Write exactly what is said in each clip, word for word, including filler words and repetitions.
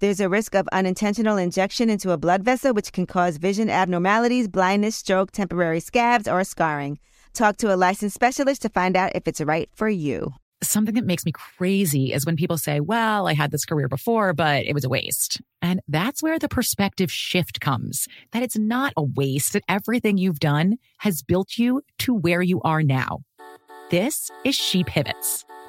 There's a risk of unintentional injection into a blood vessel, which can cause vision abnormalities, blindness, stroke, temporary scabs, or scarring. Talk to a licensed specialist to find out if it's right for you. Something that makes me crazy is when people say, well, I had this career before, but it was a waste. And that's where the perspective shift comes, that it's not a waste, that everything you've done has built you to where you are now. This is She Pivots,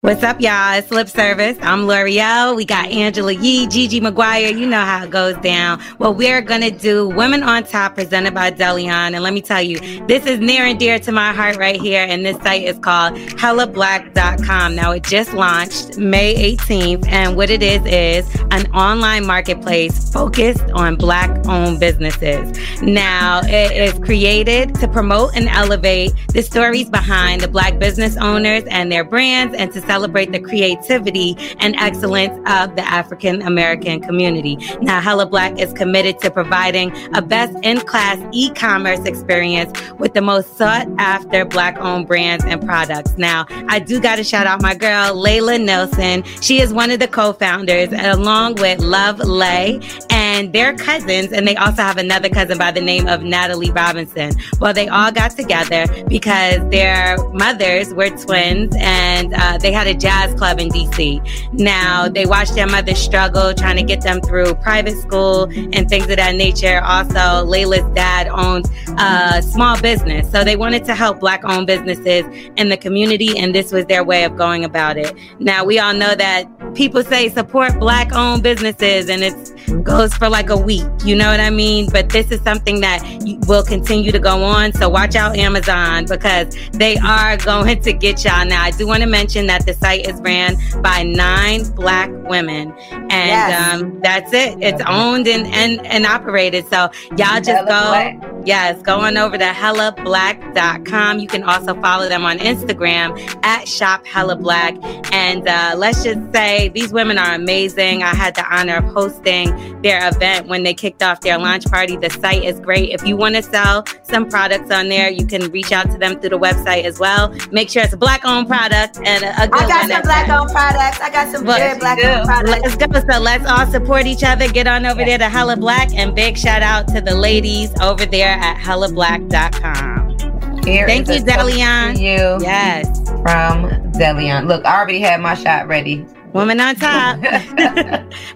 What's up, y'all? It's Lip Service. I'm L'Oreal. We got Angela Yee, Gigi McGuire. You know how it goes down. Well, we're going to do Women on Top, presented by Deleon. And let me tell you, this is near and dear to my heart right here. And this site is called hella black dot com. Now, it just launched May eighteenth. And what it is is an online marketplace focused on Black-owned businesses. Now, it is created to promote and elevate the stories behind the Black business owners and their brands, and to celebrate the creativity and excellence of the African-American community. Now, HellaBlack is committed to providing a best-in-class e-commerce experience with the most sought-after Black-owned brands and products. Now, I do got to shout out my girl, Layla Nelson. She is one of the co-founders, along with Love Lay, and they're cousins, and they also have another cousin by the name of Natalie Robinson. Well, they all got together because their mothers were twins, and uh, they had a jazz club in D C. Now, they watched their mother struggle trying to get them through private school and things of that nature. Also, Layla's dad owns a small business, so they wanted to help Black-owned businesses in the community, and this was their way of going about it. Now, we all know that people say support Black-owned businesses, and it goes for like a week, you know what I mean? But this is something that will continue to go on, so watch out, Amazon, because they are going to get y'all. Now, I do want to mention that the site is ran by nine Black women, and yes. um, that's it. It's owned and, and, and operated. So y'all just Hella go, Black. yes, go on over to hella black dot com. You can also follow them on Instagram at shop hella black. And uh, let's just say these women are amazing. I had the honor of hosting their event when they kicked off their launch party. The site is great. If you want to sell some products on there, you can reach out to them through the website as well. Make sure it's a Black-owned product and a I got some Black-owned products. I got some good Black-owned products. Let's go. So let's all support each other. Get on over there to HellaBlack, and big shout out to the ladies over there at hella black dot com. Thank you, Deleon. You yes, from Deleon. Look, I already had my shot ready. Woman on top.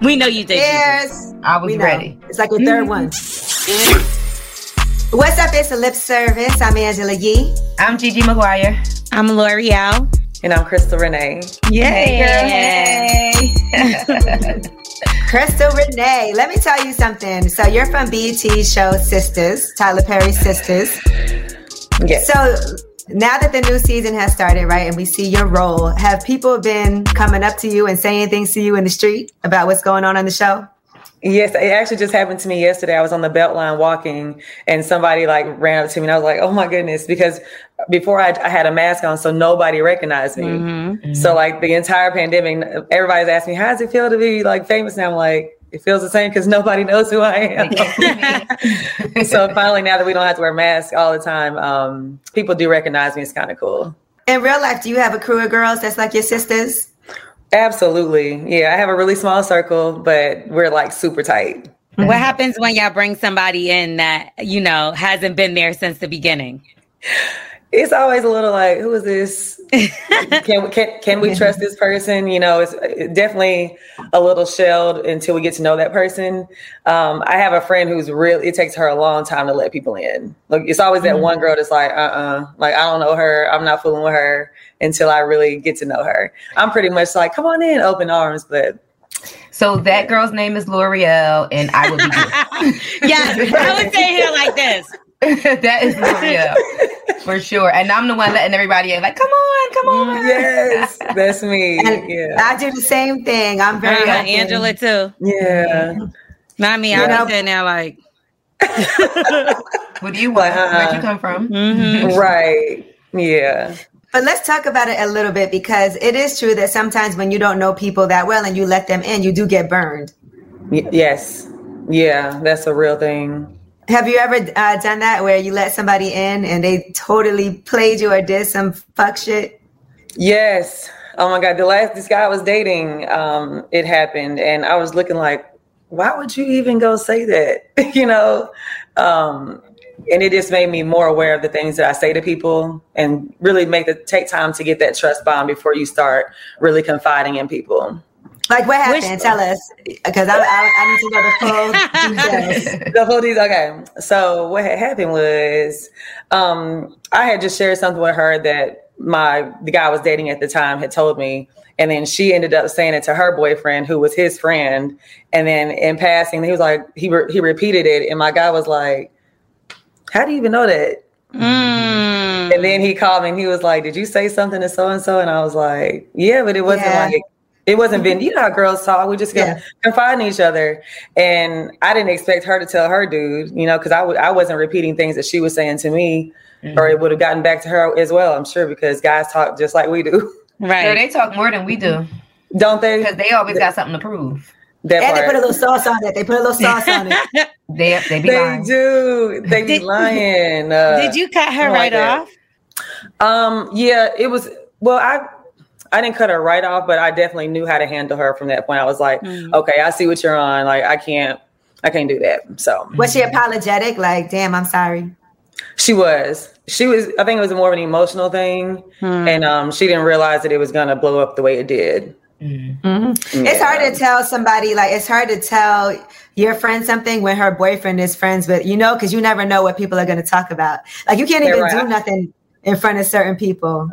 We know you did. Yes, I was ready. It's like your third one. What's up? It's a Lip Service. I'm Angela Yee. I'm Gigi McGuire. I'm L'Oreal. And I'm Crystal Renee. Yay! Hey, girl. Hey. Crystal Renee, let me tell you something. So you're from B E T's show Sisters, Tyler Perry's Sisters. Yes. So now that the new season has started, right, and we see your role, have people been coming up to you and saying things to you in the street about what's going on on the show? Yes, it actually just happened to me yesterday. I was on the Beltline walking and somebody like ran up to me and I was like, oh my goodness, because before I, I had a mask on, so nobody recognized me. Mm-hmm, mm-hmm. So like the entire pandemic, everybody's asked me, how does it feel to be like famous? And I'm like, it feels the same because nobody knows who I am. So finally, now that we don't have to wear masks all the time, um, people do recognize me. It's kind of cool. In real life, do you have a crew of girls that's like your sisters? Absolutely. Yeah, I have a really small circle, but we're like super tight. What happens when y'all bring somebody in that, you know, hasn't been there since the beginning? It's always a little like, who is this? Can we, can, can we trust this person? You know, it's definitely a little shelled until we get to know that person. Um, I have a friend who's really, it takes her a long time to let people in. Like, it's always that mm-hmm. one girl that's like, uh-uh, like, I don't know her. I'm not fooling with her until I really get to know her. I'm pretty much like, come on in, open arms. But so that girl's name is L'Oreal, and I would be good. Yeah, I would say here like this. That is L'Oreal for sure. And I'm the one letting everybody in, like, come on, come on. Yes, that's me. And yeah. I do the same thing. I'm very uh, Angela too. Yeah. Not me. Yeah. I'm sitting there like, with you what? Uh-huh. Where'd you come from? Mm-hmm. Right. Yeah. But let's talk about it a little bit, because it is true that sometimes when you don't know people that well and you let them in, you do get burned. Y- yes. Yeah, that's a real thing. Have you ever uh, done that where you let somebody in and they totally played you or did some fuck shit? Yes. Oh my God. The last, this guy I was dating, um, it happened. And I was looking like, why would you even go say that? You know? Um, And it just made me more aware of the things that I say to people, and really make the take time to get that trust bond before you start really confiding in people. Like, what happened? Which, Tell us, because I, I, I need to know the full details. The full details. Okay. So what had happened was, um, I had just shared something with her that my the guy I was dating at the time had told me. And then she ended up saying it to her boyfriend, who was his friend. And then in passing, he was like, he re- he repeated it. And my guy was like, how do you even know that? Mm. And then he called me and he was like, did you say something to so-and-so? And I was like, yeah, but it wasn't yeah. like, it wasn't been, you know how girls talk, we just yeah. confide in each other. And I didn't expect her to tell her dude, you know, cause I, w- I wasn't repeating things that she was saying to me, mm-hmm. or it would have gotten back to her as well. I'm sure, because guys talk just like we do. Right. So they talk more than we do. Don't they? Cause they always got something to prove. That and part. They put a little sauce on it. They put a little sauce on it. They, they be they lying. do. They did, be lying. Uh, did you cut her right like off? Um. Yeah. It was. Well, I. I didn't cut her right off, but I definitely knew how to handle her from that point. I was like, mm-hmm. okay, I see what you're on. Like, I can't. I can't do that. So. Was she apologetic? Like, damn, I'm sorry. She was. She was. I think it was more of an emotional thing, hmm. and um, she didn't realize that it was gonna blow up the way it did. Mm-hmm. It's hard to tell somebody, like, it's hard to tell your friend something when her boyfriend is friends with, you know, because you never know what people are going to talk about. Like, you can't even right. do nothing in front of certain people.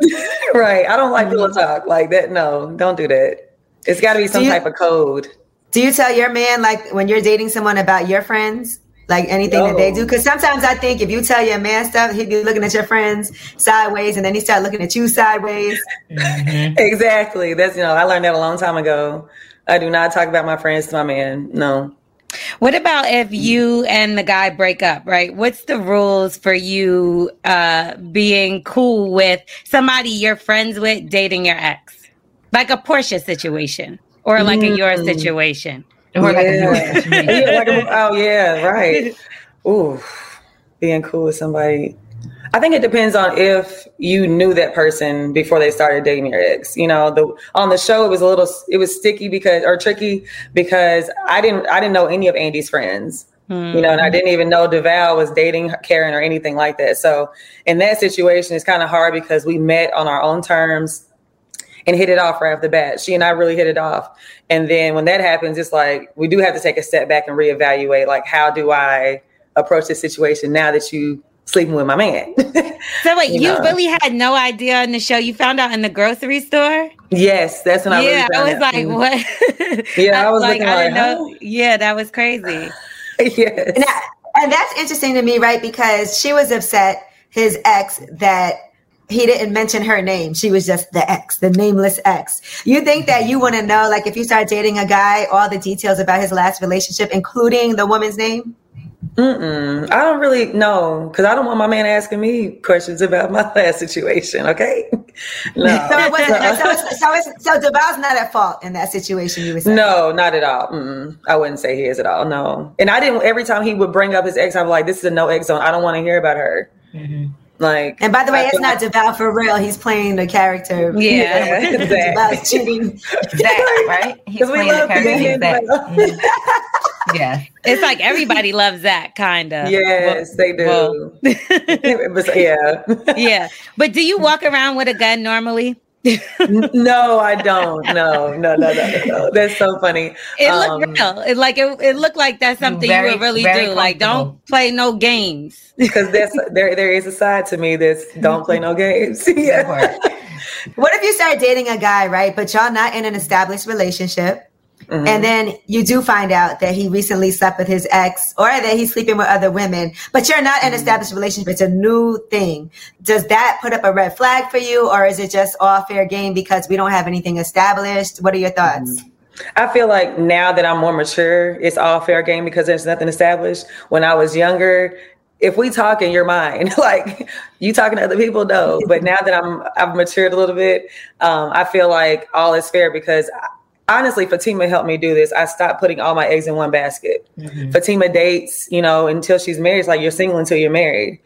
Right. I don't like mm-hmm. people talk like that. No, don't do that. It's got to be some you, type of code. Do you tell your man, like, when you're dating someone about your friends, like anything no. that they do? Because sometimes I think if you tell your man stuff, he'd be looking at your friends sideways, and then he start looking at you sideways. Mm-hmm. Exactly. That's, you know, I learned that a long time ago. I do not talk about my friends to my man. No. What about if you and the guy break up, right? What's the rules for you uh, being cool with somebody you're friends with dating your ex? Like a Portia situation or like mm. a your situation. Or yeah. like a yeah, like a, oh yeah, right. Ooh, being cool with somebody. I think it depends on if you knew that person before they started dating your ex. You know, the on the show it was a little, it was sticky because or tricky because I didn't I didn't know any of Andy's friends. Mm-hmm. You know, and I didn't even know DeVal was dating Karen or anything like that. So in that situation, it's kind of hard because we met on our own terms and hit it off right off the bat. She and I really hit it off. And then when that happens, it's like, we do have to take a step back and reevaluate, like, how do I approach this situation now that you sleeping with my man? So wait, you, you know? Really had no idea on the show. You found out in the grocery store? Yes, that's when I yeah, really found out. Yeah, I was out. Like, what? Yeah, I was like, looking I like, didn't know. Yeah, that was crazy. Yes. And, I, and that's interesting to me, right? Because she was upset, his ex, that he didn't mention her name. She was just the ex, the nameless ex. You think that you want to know, like, if you start dating a guy, all the details about his last relationship, including the woman's name? Mm-mm. I don't really know, because I don't want my man asking me questions about my last situation, okay? No. so, it wasn't, so, so, so, so Deval's not at fault in that situation, you would say? No, not at all. Mm-mm. I wouldn't say he is at all, no. And I didn't, every time he would bring up his ex, I'm like, this is a no ex zone. I don't want to hear about her. Mm-hmm. Like, and by the way, it's not Deval for real. He's playing the character. Yeah, you know, exactly. Deval's cheating. Zach, right? He's playing the character. Zach. Mm-hmm. Yeah, it's like everybody loves Zach, kind of. Yes, well, they do. Well. was, yeah, yeah. But do you walk around with a gun normally? No, I don't. No, no, no, no, no. That's so funny. It looked um, real. It like it, it looked like that's something very, you would really do. Like, don't play no games. Because there's there there is a side to me that's don't play no games. Yeah. What if you start dating a guy, right? But y'all not in an established relationship. Mm-hmm. And then you do find out that he recently slept with his ex, or that he's sleeping with other women, but you're not an established relationship. It's a new thing. Does that put up a red flag for you, or is it just all fair game because we don't have anything established? What are your thoughts? I feel like now that I'm more mature, it's all fair game because there's nothing established. When I was younger, if we talk in your mind, like you talking to other people, no. But now that I'm, I've matured a little bit, um, I feel like all is fair because I, honestly, Fatima helped me do this. I stopped putting all my eggs in one basket. Mm-hmm. Fatima dates, you know, until she's married. It's like you're single until you're married.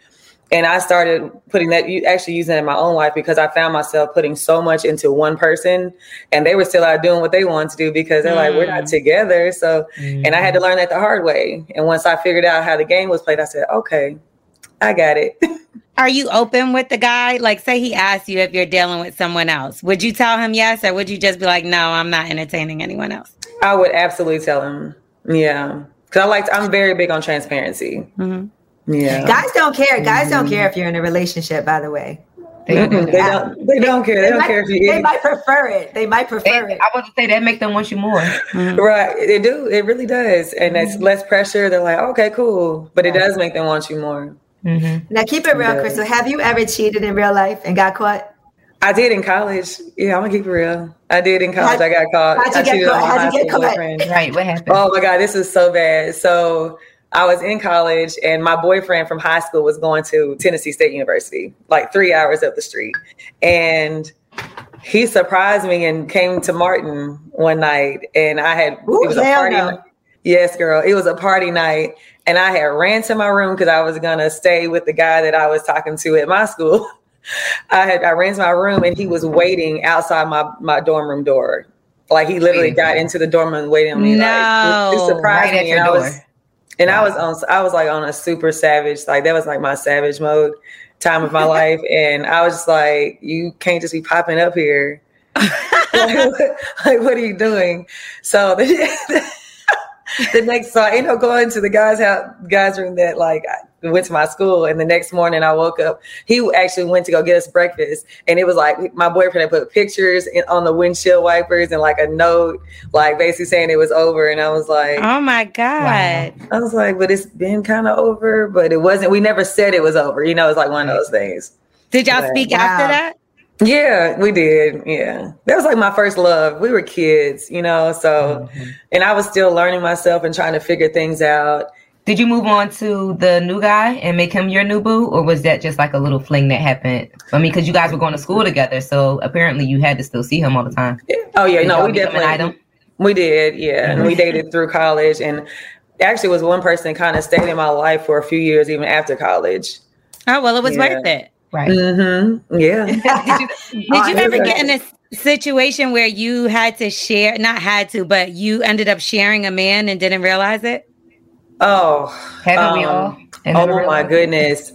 And I started putting that, actually using it in my own life because I found myself putting so much into one person and they were still out doing what they wanted to do because they're mm. like, we're not together. So, mm. and I had to learn that the hard way. And once I figured out how the game was played, I said, okay, I got it. Are you open with the guy? Like, say he asks you if you're dealing with someone else. Would you tell him yes, or would you just be like, no, I'm not entertaining anyone else? I would absolutely tell him. Yeah. Because I like to, I'm very big on transparency. Mm-hmm. Yeah. Guys don't care. Mm-hmm. Guys don't care if you're in a relationship, by the way. They, they, don't, they don't care. They, they don't might, care if you. They eat. might prefer it. They might prefer they, it. I want to say that make them want you more. Mm-hmm. Right? They do. It really does, and it's mm-hmm. less pressure. They're like, okay, cool, but it does make them want you more. Mm-hmm. Now keep it real, Crystal. Have you ever cheated in real life and got caught? I did in college. Yeah, I'm gonna keep it real. I did in college. How'd, I got caught. How'd you I get caught? How'd you get caught? Right. What happened? Oh my God, this is so bad. So I was in college, and my boyfriend from high school was going to Tennessee State University, like three hours up the street, and he surprised me and came to Martin one night, and I had Ooh, it was a party. No. Yes, girl. It was a party night. And I had ran to my room because I was going to stay with the guy that I was talking to at my school. I had I ran to my room and he was waiting outside my, my dorm room door. Like he literally got into the dorm and waited on me. No. Like, it surprised right me. And I was, and wow. I was on, I was like on a super savage, like that was like my savage mode time of my life. And I was just like, you can't just be popping up here. like, what, like, what are you doing? So the next, so I ended up going to the guy's house, guy's room that like I went to my school. And the next morning I woke up, he actually went to go get us breakfast. And it was like my boyfriend had put pictures in, on the windshield wipers and like a note, like basically saying it was over. And I was like, oh my God. Wow. I was like, but it's been kind of over, but it wasn't. We never said it was over. You know, it's like one of those things. Did y'all but, speak wow. after that? Yeah, we did. Yeah. That was like my first love. We were kids, you know, so, mm-hmm. and I was still learning myself and trying to figure things out. Did you move on to the new guy and make him your new boo? Or was that just like a little fling that happened? I mean, because you guys were going to school together. So apparently you had to still see him all the time. Oh, yeah. Did no, we definitely, we did. Yeah. Mm-hmm. And we dated through college. And actually was one person that kind of stayed in my life for a few years, even after college. Oh, well, it was yeah. worth it. Right. Mm-hmm. Yeah. Did you, did you ever get in a situation where you had to share, not had to, but you ended up sharing a man and didn't realize it? Oh, haven't um, we all? Oh my goodness.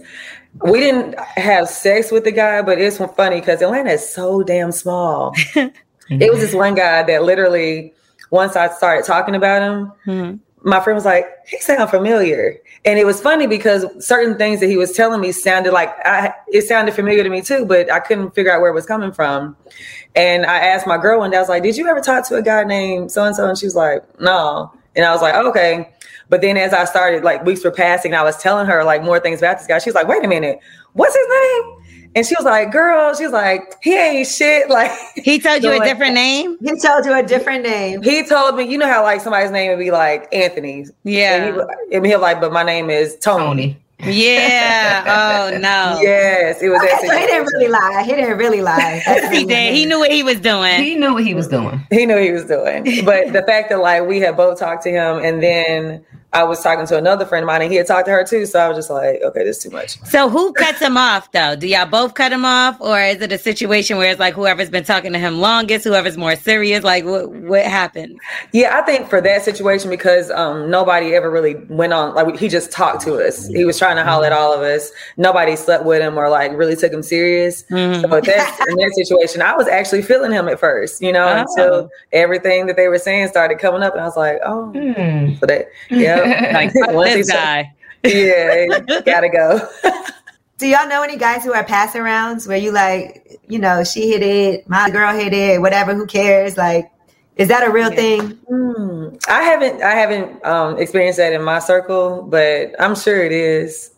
We didn't have sex with the guy, but it's funny because Atlanta is so damn small. It was this one guy that literally, once I started talking about him, mm-hmm. my friend was like, he sounds familiar. And it was funny because certain things that he was telling me sounded like, I, it sounded familiar to me too, but I couldn't figure out where it was coming from. And I asked my girl one day, I was like, did you ever talk to a guy named so-and-so? And she was like, no. And I was like, okay. But then as I started, like weeks were passing, I was telling her like more things about this guy. She was like, wait a minute, what's his name? And she was like, girl, she was like, he ain't shit. Like he told you so, a like, different name. He told you a different name. He told me, you know how like somebody's name would be like Anthony. Yeah. And he, and he was like, but my name is Tony. Yeah. Oh no. Yes. It was. Okay, so he didn't really lie. He didn't really lie. He did. He knew what he was doing. He knew what he was doing. He knew what he was doing. But the fact that like we had both talked to him, and then I was talking to another friend of mine and he had talked to her too. So I was just like, okay, this is too much. So who cuts him off though? Do y'all both cut him off? Or is it a situation where it's like whoever's been talking to him longest, whoever's more serious, like what, what happened? Yeah, I think for that situation, because um, nobody ever really went on, like he just talked to us. He was trying to holler at all of us. Nobody slept with him or like really took him serious. Mm-hmm. So that's, in that situation, I was actually feeling him at first, you know, oh. until everything that they were saying started coming up. And I was like, oh, mm. so that, yeah. Like, this guy. Yeah, gotta go. Do y'all know any guys who are passing rounds where you like, you know, she hit it, my girl hit it, whatever, who cares? Like, is that a real yeah. thing? Mm, I haven't, I haven't um, experienced that in my circle, but I'm sure it is.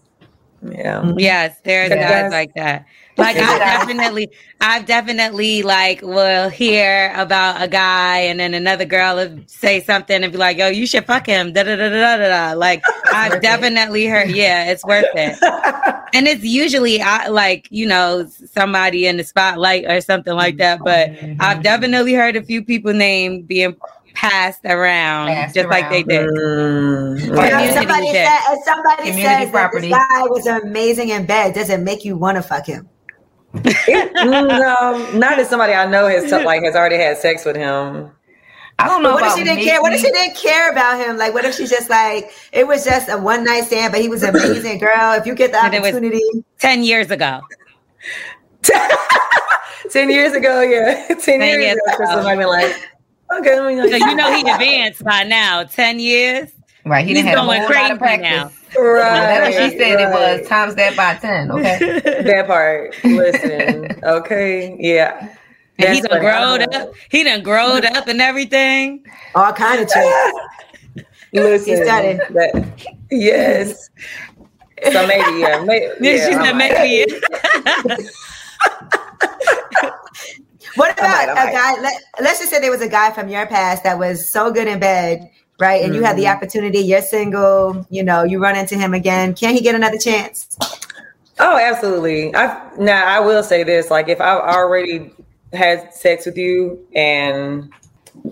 Yeah. Yes, there's guys, guys like that. Like I definitely, I've definitely like will hear about a guy and then another girl will say something and be like, yo, you should fuck him. Da da da da da da. Like I've definitely heard, yeah, it's worth it. And it's usually I, like, you know, somebody in the spotlight or something like that. But I've definitely heard a few people named being passed around passed just around. Like they did. Mm-hmm. Right. Somebody said, somebody says that this guy was amazing in bed. Does it make you want to fuck him? It, no, not that somebody I know has t- like has already had sex with him. I don't know. But what about if she didn't me. care? What if she didn't care about him? Like, what if she just like it was just a one night stand? But he was amazing, girl. If you get the opportunity, ten years ago. ten years ago, yeah. Ten, ten years, years ago, Crystal might be like, okay, let me know. So you know he advanced by now. Ten years, right? He didn't have a whole lot of practice now. Right, she said right. It was times that by ten. Okay, that part. Listen, okay, yeah. And he done growed up. He done growed up and everything. All kind of things. Listen, he started. That, yes. So maybe yeah. Maybe, yeah, she's not maybe. What about oh my, oh my. a guy? Let, let's just say there was a guy from your past that was so good in bed. Right. And mm-hmm. you had the opportunity. You're single. You know, you run into him again. Can he get another chance? Oh, absolutely. I Now, I will say this. Like, if I've already had sex with you and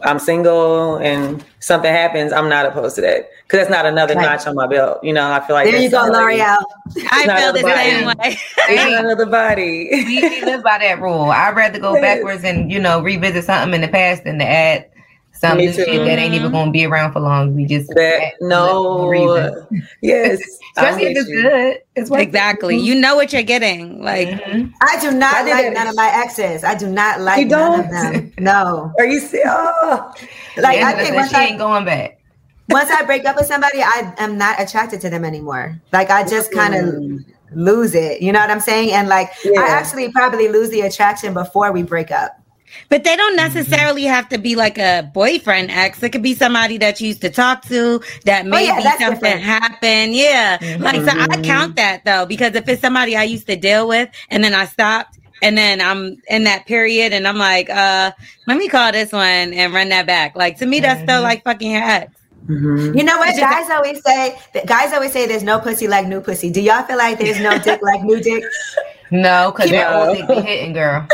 I'm single and something happens, I'm not opposed to that. Because that's not another right. notch on my belt. You know, I feel like. There you go, L'Oreal. I feel the same way. It's not another body. We, we live by that rule. I'd rather go backwards and, you know, revisit something in the past than to add. Some shit that ain't even gonna be around for long. We just that, no reason. Yes, especially if it's good. It's exactly. It. You know what you're getting. Like mm-hmm. I do not I like it. None of my exes. I do not like you don't? None of them. No. Are you see? Oh. Like yeah, I think once she I, ain't going back. Once I break up with somebody, I am not attracted to them anymore. Like I just kind of mm. lose it. You know what I'm saying? And like yeah. I actually probably lose the attraction before we break up. But they don't necessarily mm-hmm. have to be like a boyfriend ex. It could be somebody that you used to talk to that maybe oh, yeah, something different. happened. Yeah. Mm-hmm. Like, so I count that though, because if it's somebody I used to deal with and then I stopped and then I'm in that period and I'm like, uh, let me call this one and run that back. Like, to me, that's mm-hmm. still like fucking your ex. Mm-hmm. You know what? Guys like, always say, guys always say there's no pussy like new pussy. Do y'all feel like there's no dick like new dick? No, because they're all dick be hitting, girl.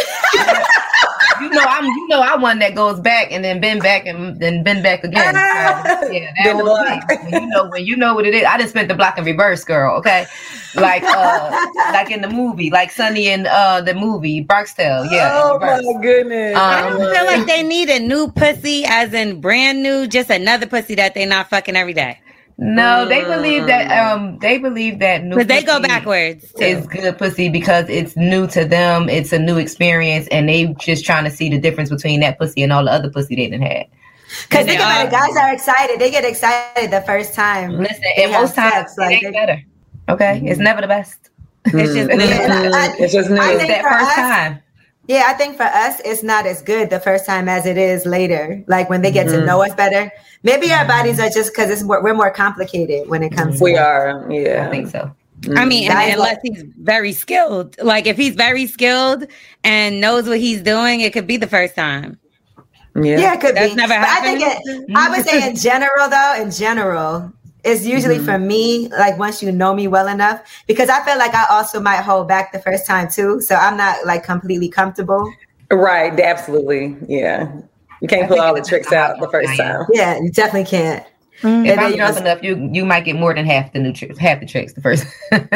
You know, I'm. You know, I one that goes back and then been back and then been back again. So, yeah, that was when you know when you know what it is. I just spent the block in reverse, girl. Okay, like uh, like in the movie, like Sunny in uh, the movie Barksdale. Yeah. Oh my goodness! Um, I don't feel like they need a new pussy, as in brand new, just another pussy that they not fucking every day. No, they believe that um they believe that new but they go backwards too. Is good pussy because it's new to them, it's a new experience, and they just trying to see the difference between that pussy and all the other pussy they done had. Because think about it, guys are excited. They get excited the first time. Listen, and most times it ain't better. Okay, it's never the best. It's just new. It's just new. It's that first time. Yeah, I think for us, it's not as good the first time as it is later. Like when they get mm-hmm. to know us better, maybe our bodies are just because it's more, we're more complicated when it comes. We to are. Yeah, I think so. Mm-hmm. I mean, and, unless he's very skilled. Like if he's very skilled and knows what he's doing, it could be the first time. Yeah, yeah it could That's be. Never but I think it, I would say in general, though, in general, it's usually mm-hmm. for me, like once you know me well enough, because I feel like I also might hold back the first time too. So I'm not like completely comfortable. Right. Absolutely. Yeah. You can't I pull all the tricks out the first time. Yeah, you definitely can't. Mm-hmm. If I'm young enough, you you might get more than half the new tricks, half the tricks the first time.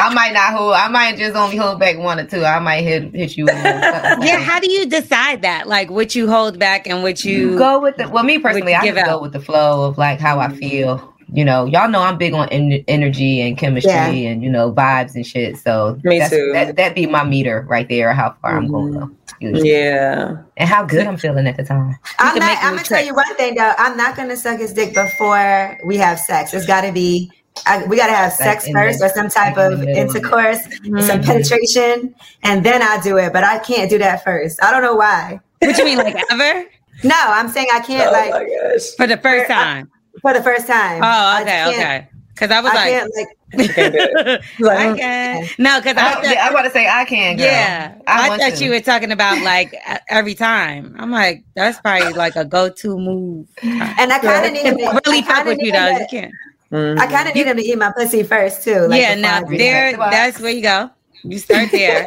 I might not hold. I might just only hold back one or two. I might hit hit you. With yeah. How do you decide that? Like what you hold back and what you, you go with the. Well, me personally, I just go with the flow of like how I feel. You know, y'all know I'm big on en- energy and chemistry yeah. and you know vibes and shit. So me that's, too. That that be my meter right there. How far mm-hmm. I'm going. Though. Yeah, and how good I'm feeling at the time. I'm not, I'm gonna tell you one thing though. I'm not gonna suck his dick before we have sex. It's gotta be. I, we gotta have sex like first, the, or some type like of in intercourse, mm-hmm. some penetration, and then I do it. But I can't do that first. I don't know why. What you mean, like ever? No, I'm saying I can't. Oh like my gosh. For the first for, time. I, for the first time. Oh, okay, okay. Because I was I like, can't, like I can. I can. No, because I, I, th- I want to say I can. Girl. Yeah, I, I want thought to. You were talking about like every time. I'm like, that's probably like a go-to move. And I kind of yeah. need to really fuck with you though. You can't. Mm-hmm. I kind of need him to eat my pussy first too. Like yeah, now there, that's where you go. You start there,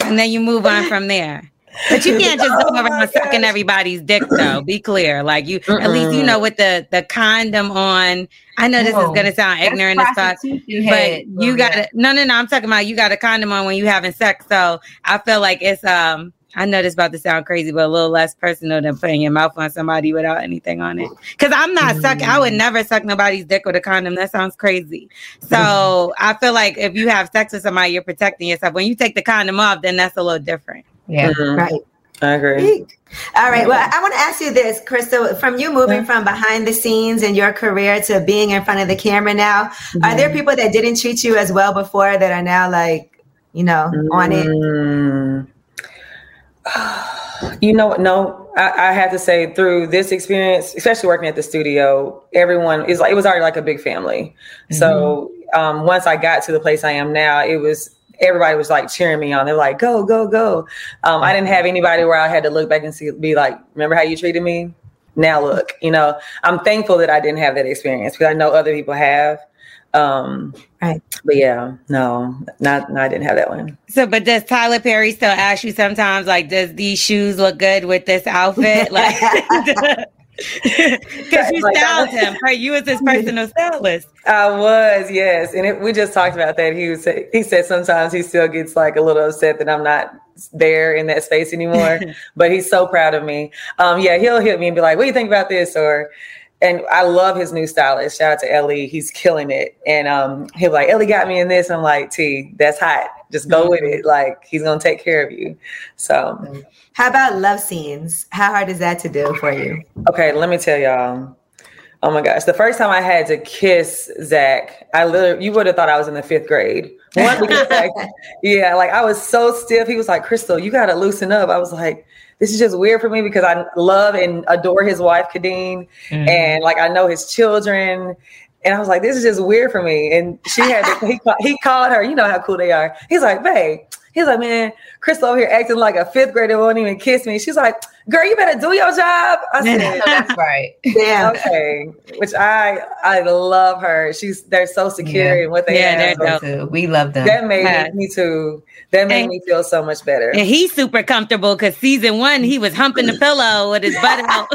and then you move on from there. But you can't just go around sucking everybody's dick, though. Be clear, like you mm-mm. at least you know with the, the condom on. I know this no, is gonna sound ignorant as fuck, but you got to no, no, no. I'm talking about you got a condom on when you having sex. So I feel like it's um. I know this about to sound crazy, but a little less personal than putting your mouth on somebody without anything on it. Because I'm not mm. sucking. I would never suck nobody's dick with a condom. That sounds crazy. So I feel like if you have sex with somebody, you're protecting yourself. When you take the condom off, then that's a little different. Yeah. Mm-hmm. Right. I agree. All right. Well, I want to ask you this, Crystal, from you moving from behind the scenes in your career to being in front of the camera now, mm-hmm. are there people that didn't treat you as well before that are now like, you know, mm-hmm. on it? You know what? No, I, I have to say through this experience, especially working at the studio, everyone is like, it was already like a big family. Mm-hmm. So um, once I got to the place I am now, it was, everybody was like cheering me on. They're like, go, go, go. Um, I didn't have anybody where I had to look back and see, be like, remember how you treated me? Now look, you know, I'm thankful that I didn't have that experience because I know other people have. Um, right. But yeah, no, not, no, I didn't have that one. So, but does Tyler Perry still ask you sometimes, like, does these shoes look good with this outfit? Like, because you like, styled him, right? You was his personal stylist. I was, yes. And it, we just talked about that. He was, he said sometimes he still gets like a little upset that I'm not there in that space anymore, but he's so proud of me. Um, yeah, he'll hit me and be like, what do you think about this? Or, and I love his new stylist. Shout out to Ellie. He's killing it. And um, he'll be like, Ellie got me in this. I'm like, T, that's hot. Just go mm-hmm. with it. Like, he's going to take care of you. So. How about love scenes? How hard is that to do for you? Okay, let me tell y'all. Oh, my gosh. The first time I had to kiss Zach, I literally, you would have thought I was in the fifth grade. One, because like, yeah, like I was so stiff. He was like, Crystal, you got to loosen up. I was like, this is just weird for me because I love and adore his wife, Cadeen, mm. and like I know his children. And I was like, this is just weird for me. And she had to, he, he called her. You know how cool they are. He's like, babe. He's like, man, Crystal over here acting like a fifth grader won't even kiss me. She's like, girl, you better do your job. I said, no, that's right. Yeah. Okay. Which I I love her. She's they're so secure yeah. in what they yeah, have. Too. We love them. That made yeah. me, me too. That made and, me feel so much better. And he's super comfortable because season one, he was humping the pillow with his butt out.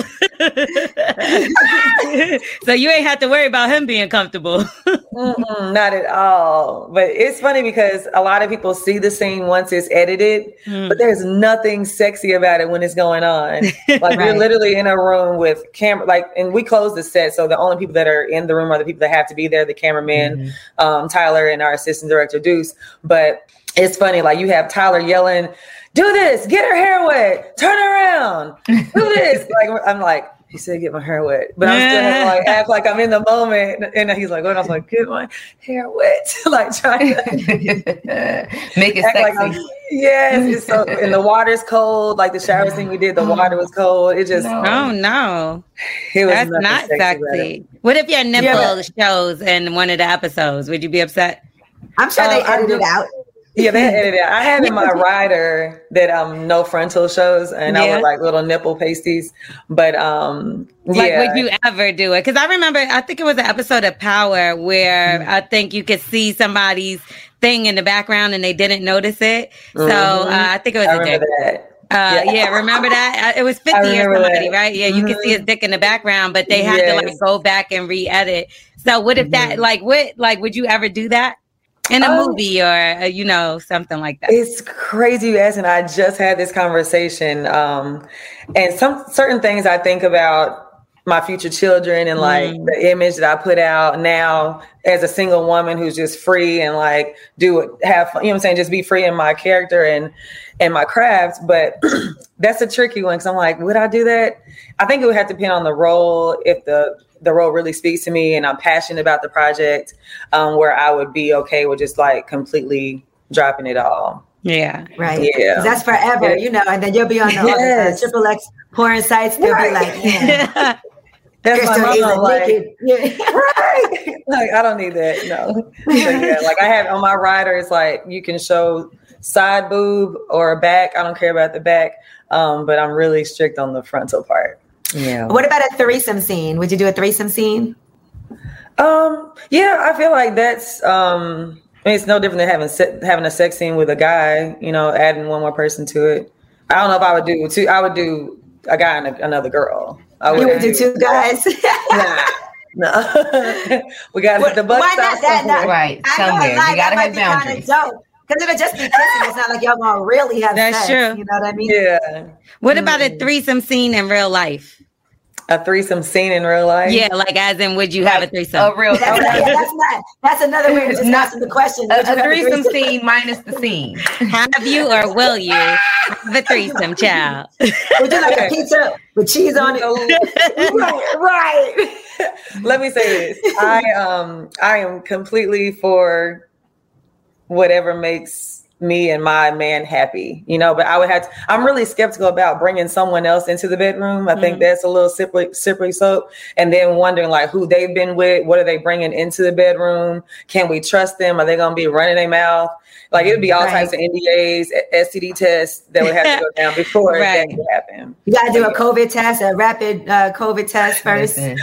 So you ain't have to worry about him being comfortable. Mm-hmm, not at all. But it's funny because a lot of people see the scene once it's edited, mm. but there's nothing sexy about it when it's going on. Like right. We're literally in a room with camera, like, and we close the set. So the only people that are in the room are the people that have to be there, the cameraman, mm-hmm. um, Tyler and our assistant director, Deuce. But it's funny. Like you have Tyler yelling, do this, get her hair wet, turn around, do this. Like I'm like, he said, get my hair wet. But I'm still yeah. like, act like I'm in the moment. And he's like, what? I was like, get my hair wet. Like trying to make it sexy. Like Yes, it's so, and the water's cold. Like the shower thing we did, the water was cold. It just no, oh, no, it was that's not sexy. Sexy. What if your nipple yeah. shows in one of the episodes? Would you be upset? I'm sure uh, they edited it out. Yeah, they edited it out. I had in my rider that um no frontal shows, and yeah. I would like little nipple pasties. But um, like, yeah. would you ever do it? Because I remember, I think it was an episode of Power where mm-hmm. I think you could see somebody's thing in the background and they didn't notice it. Mm-hmm. So uh, I think it was I a remember dick. That. Uh, yeah. yeah, remember that? I, it was fifty or somebody, that. Right? Yeah, you mm-hmm. could see his dick in the background, but they had yes. to like go back and re-edit. So what if mm-hmm. that? Like, what? Like, would you ever do that? In a oh, movie or, uh, you know, something like that. It's crazy you ask, and I just had this conversation. Um, and some certain things I think about my future children and, like, mm. the image that I put out now as a single woman who's just free and, like, do it, have fun, you know what I'm saying, just be free in my character and, and my craft. But that's a tricky one because I'm like, would I do that? I think it would have to depend on the role if the – the role really speaks to me and I'm passionate about the project, um, where I would be okay with just like completely dropping it all. Yeah. Right. Yeah. That's forever, yeah. you know, and then you'll be on the yes. triple X porn sites. They'll right. be like, yeah. That's Crystal my mama, like, yeah. right. Like, I don't need that. No. So, yeah, like I have on my rider, it's like, you can show side boob or back. I don't care about the back. Um, but I'm really strict on the frontal part. Yeah. What about a threesome scene? Would you do a threesome scene? Um. Yeah, I feel like that's. Um. I mean, it's no different than having se- having a sex scene with a guy. You know, adding one more person to it. I don't know if I would do two. I would do a guy and a, another girl. I would, you would do, do two guys. Nah. No, we got the butt. Why not that? Not, right. Somewhere we gotta have boundaries. Because it'll just be kissing. It's not like y'all gonna really have that's sex. That's true. You know what I mean? Yeah. What mm. about a threesome scene in real life? A threesome scene in real life? Yeah, like as in, would you like, have a threesome? A real that's, okay. yeah, that's not. That's another way of just not, asking the question. A, a threesome, threesome scene minus the scene. Have you or will you have a threesome, child? Would you like okay. a pizza with cheese on it? Right. Let me say this. I um I am completely for whatever makes me and my man happy, you know, but I would have to, I'm really skeptical about bringing someone else into the bedroom. I mm-hmm. think that's a little slippery, slippery slope. And then wondering like who they've been with, what are they bringing into the bedroom? Can we trust them? Are they going to be running their mouth? Like it would be all right. types of N D As, S T D tests that would have to go down before right. that could happen. You got to do a COVID test, a rapid uh, COVID test first. Listen,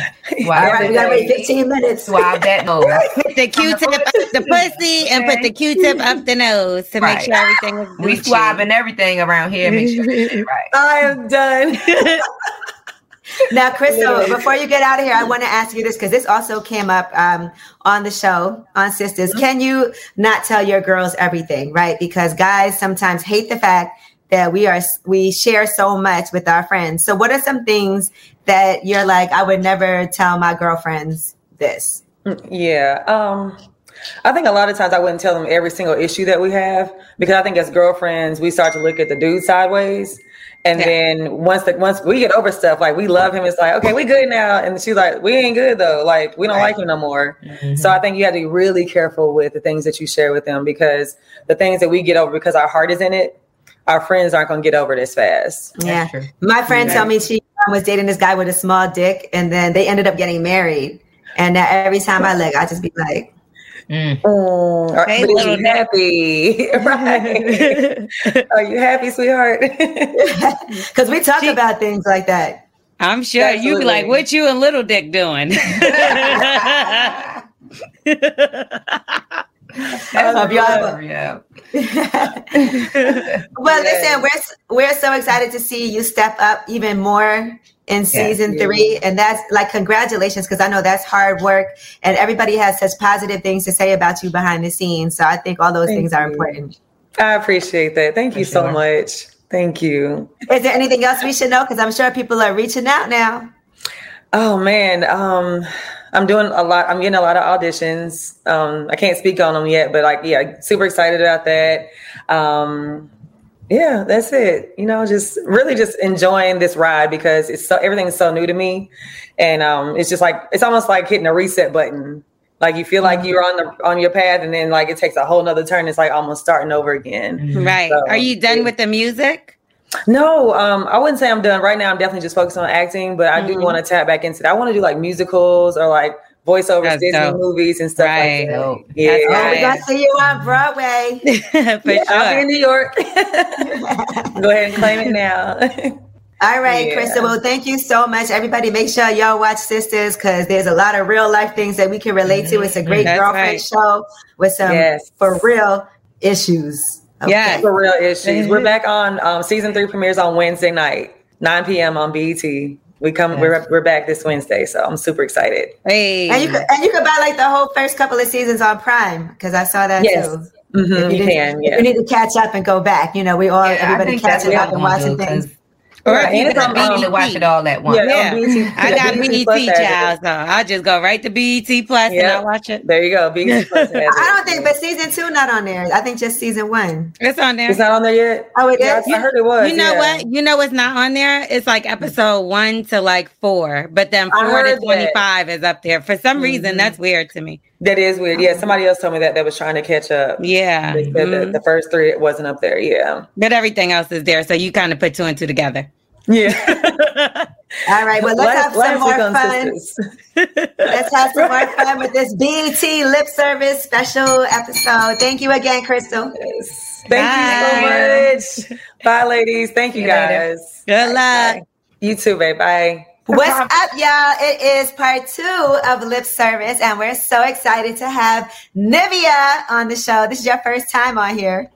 wow. All right, we got to wait fifteen minutes. Swab that nose. Put the Q-tip up the pussy and put the Q-tip up the nose to right. make sure everything is good. We swabbing everything around here. Make sure it's right. I am done. Now, Crystal, before you get out of here, I want to ask you this because this also came up um, on the show on Sisters. Can you not tell your girls everything, right? Because guys sometimes hate the fact that we are we share so much with our friends. So what are some things that you're like, I would never tell my girlfriends this? Yeah. Um I think a lot of times I wouldn't tell them every single issue that we have because I think as girlfriends, we start to look at the dude sideways. And yeah. then once the, once we get over stuff, like we love him, it's like, okay, we good now. And she's like, we ain't good though. Like we don't right. like him no more. Mm-hmm. So I think you have to be really careful with the things that you share with them because the things that we get over because our heart is in it, our friends aren't going to get over this fast. Yeah. My friend yeah. told me she was dating this guy with a small dick and then they ended up getting married. And now every time I look, I just be like, Mm. Mm. Are, hey, are you happy? Right. Are you happy, sweetheart? Because we talk she, about things like that. I'm sure you'd be like, "What you and little dick doing?" That's y'all. Yeah. Well, yeah. listen, we're we're so excited to see you step up even more in season yeah, three. Yeah. And that's like, congratulations. Cause I know that's hard work and everybody has such positive things to say about you behind the scenes. So I think all those Thank things you. Are important. I appreciate that. Thank For you sure. so much. Thank you. Is there anything else we should know? Cause I'm sure people are reaching out now. Oh man. Um, I'm doing a lot. I'm getting a lot of auditions. Um, I can't speak on them yet, but like, yeah, super excited about that. Um, Yeah, that's it. You know, just really just enjoying this ride because it's so everything's so new to me. And um, it's just like it's almost like hitting a reset button. Like you feel like you're on the on your path, and then like it takes a whole nother turn. It's like almost starting over again. Right. So, are you done with the music? No, um, I wouldn't say I'm done. Right now, I'm definitely just focused on acting, but I mm-hmm. do want to tap back into that. I want to do like musicals or like voiceovers, Disney dope. movies and stuff right. like that. Oh, yeah. That's nice. Oh, I see you on Broadway. For yeah, sure. I'll be in New York. Go ahead and claim it now. All right, yeah. Crystal. Well, thank you so much. Everybody, make sure y'all watch Sisters because there's a lot of real life things that we can relate to. It's a great That's girlfriend right. show with some yes. for real issues. Okay. Yeah, for real issues. We're back on um, season three premieres on Wednesday night, nine p.m. on B E T. We come. Yes. We're we're back this Wednesday, so I'm super excited. Hey, and you could, and you could buy like the whole first couple of seasons on Prime because I saw that yes. too. Mm-hmm. You, you can. Yeah. You need to catch up and go back. You know, we all yeah, everybody catching up and watching things. Or right. if you're meaning to watch it all at once. Yeah, yeah. I got B E T, child, so I'll just go right to B E T Plus yeah. and I'll watch it. There you go, B E T Plus. I don't think, but season two not on there. I think just season one. It's on there. It's not on there yet? Oh, it yeah, is? I heard it was. You know yeah. what? You know what's not on there? It's like episode one to like four, but then four to twenty-five that. is up there. For some mm-hmm. reason, that's weird to me. That is weird. Yeah, somebody else told me that that was trying to catch up. Yeah. The, mm-hmm. the first three, it wasn't up there. Yeah. But everything else is there. So you kind of put two and two together. Yeah. All right. Well, let's have some more fun. Let's have some more fun with this B E T Lip Service special episode. Thank you again, Crystal. Yes. Thank Bye. you so much. Bye, ladies. Thank you, you guys. Later. Good luck. Bye. You too, babe. Bye. What's up, y'all? It is part two of Lip Service, and we're so excited to have Nivea on the show. This is your first time on here.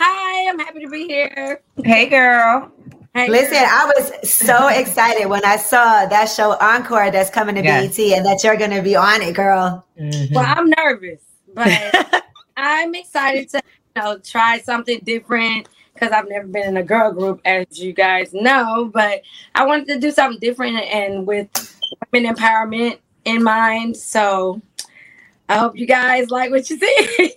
Hi, I'm happy to be here. Hey, girl. Hey, Listen, girl. I was so excited when I saw that show Encore that's coming to yes. B E T and that you're going to be on it, girl. Mm-hmm. Well, I'm nervous, but I'm excited to you know, try something different. Because I've never been in a girl group, as you guys know, but I wanted to do something different and with women empowerment in mind. So I hope you guys like what you see.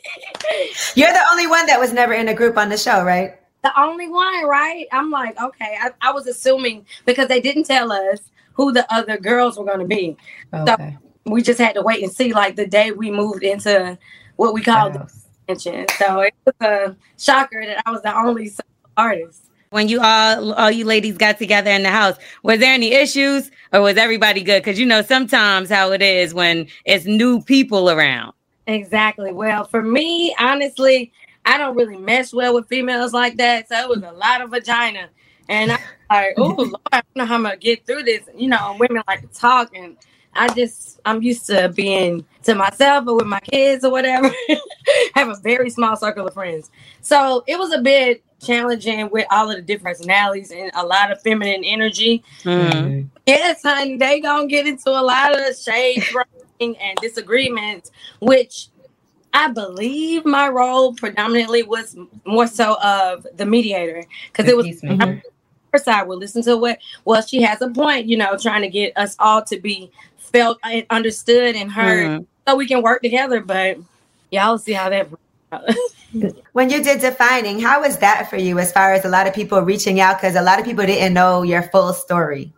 You're the only one that was never in a group on the show, right? The only one, right? I'm like, okay. I, I was assuming because they didn't tell us who the other girls were going to be. Okay. So we just had to wait and see, like the day we moved into what we called wow. attention. So it was a shocker that I was the only artist. When you all, all you ladies got together in the house, was there any issues or was everybody good? Because you know sometimes how it is when it's new people around. Exactly. Well, for me, honestly, I don't really mesh well with females like that. So it was a lot of vagina. And I was like, oh, Lord, I don't know how I'm going to get through this. You know, women like to talk and I just, I'm used to being to myself or with my kids or whatever. I have a very small circle of friends. So it was a bit challenging with all of the different personalities and a lot of feminine energy. Mm. Yes, honey, they gonna get into a lot of shade throwing and disagreements, which I believe my role predominantly was more so of the mediator. Because it was... side will listen to what well she has a point, you know, trying to get us all to be felt and understood and heard mm-hmm. so we can work together, but y'all see how that when you did Defining, how was that for you as far as a lot of people reaching out because a lot of people didn't know your full story?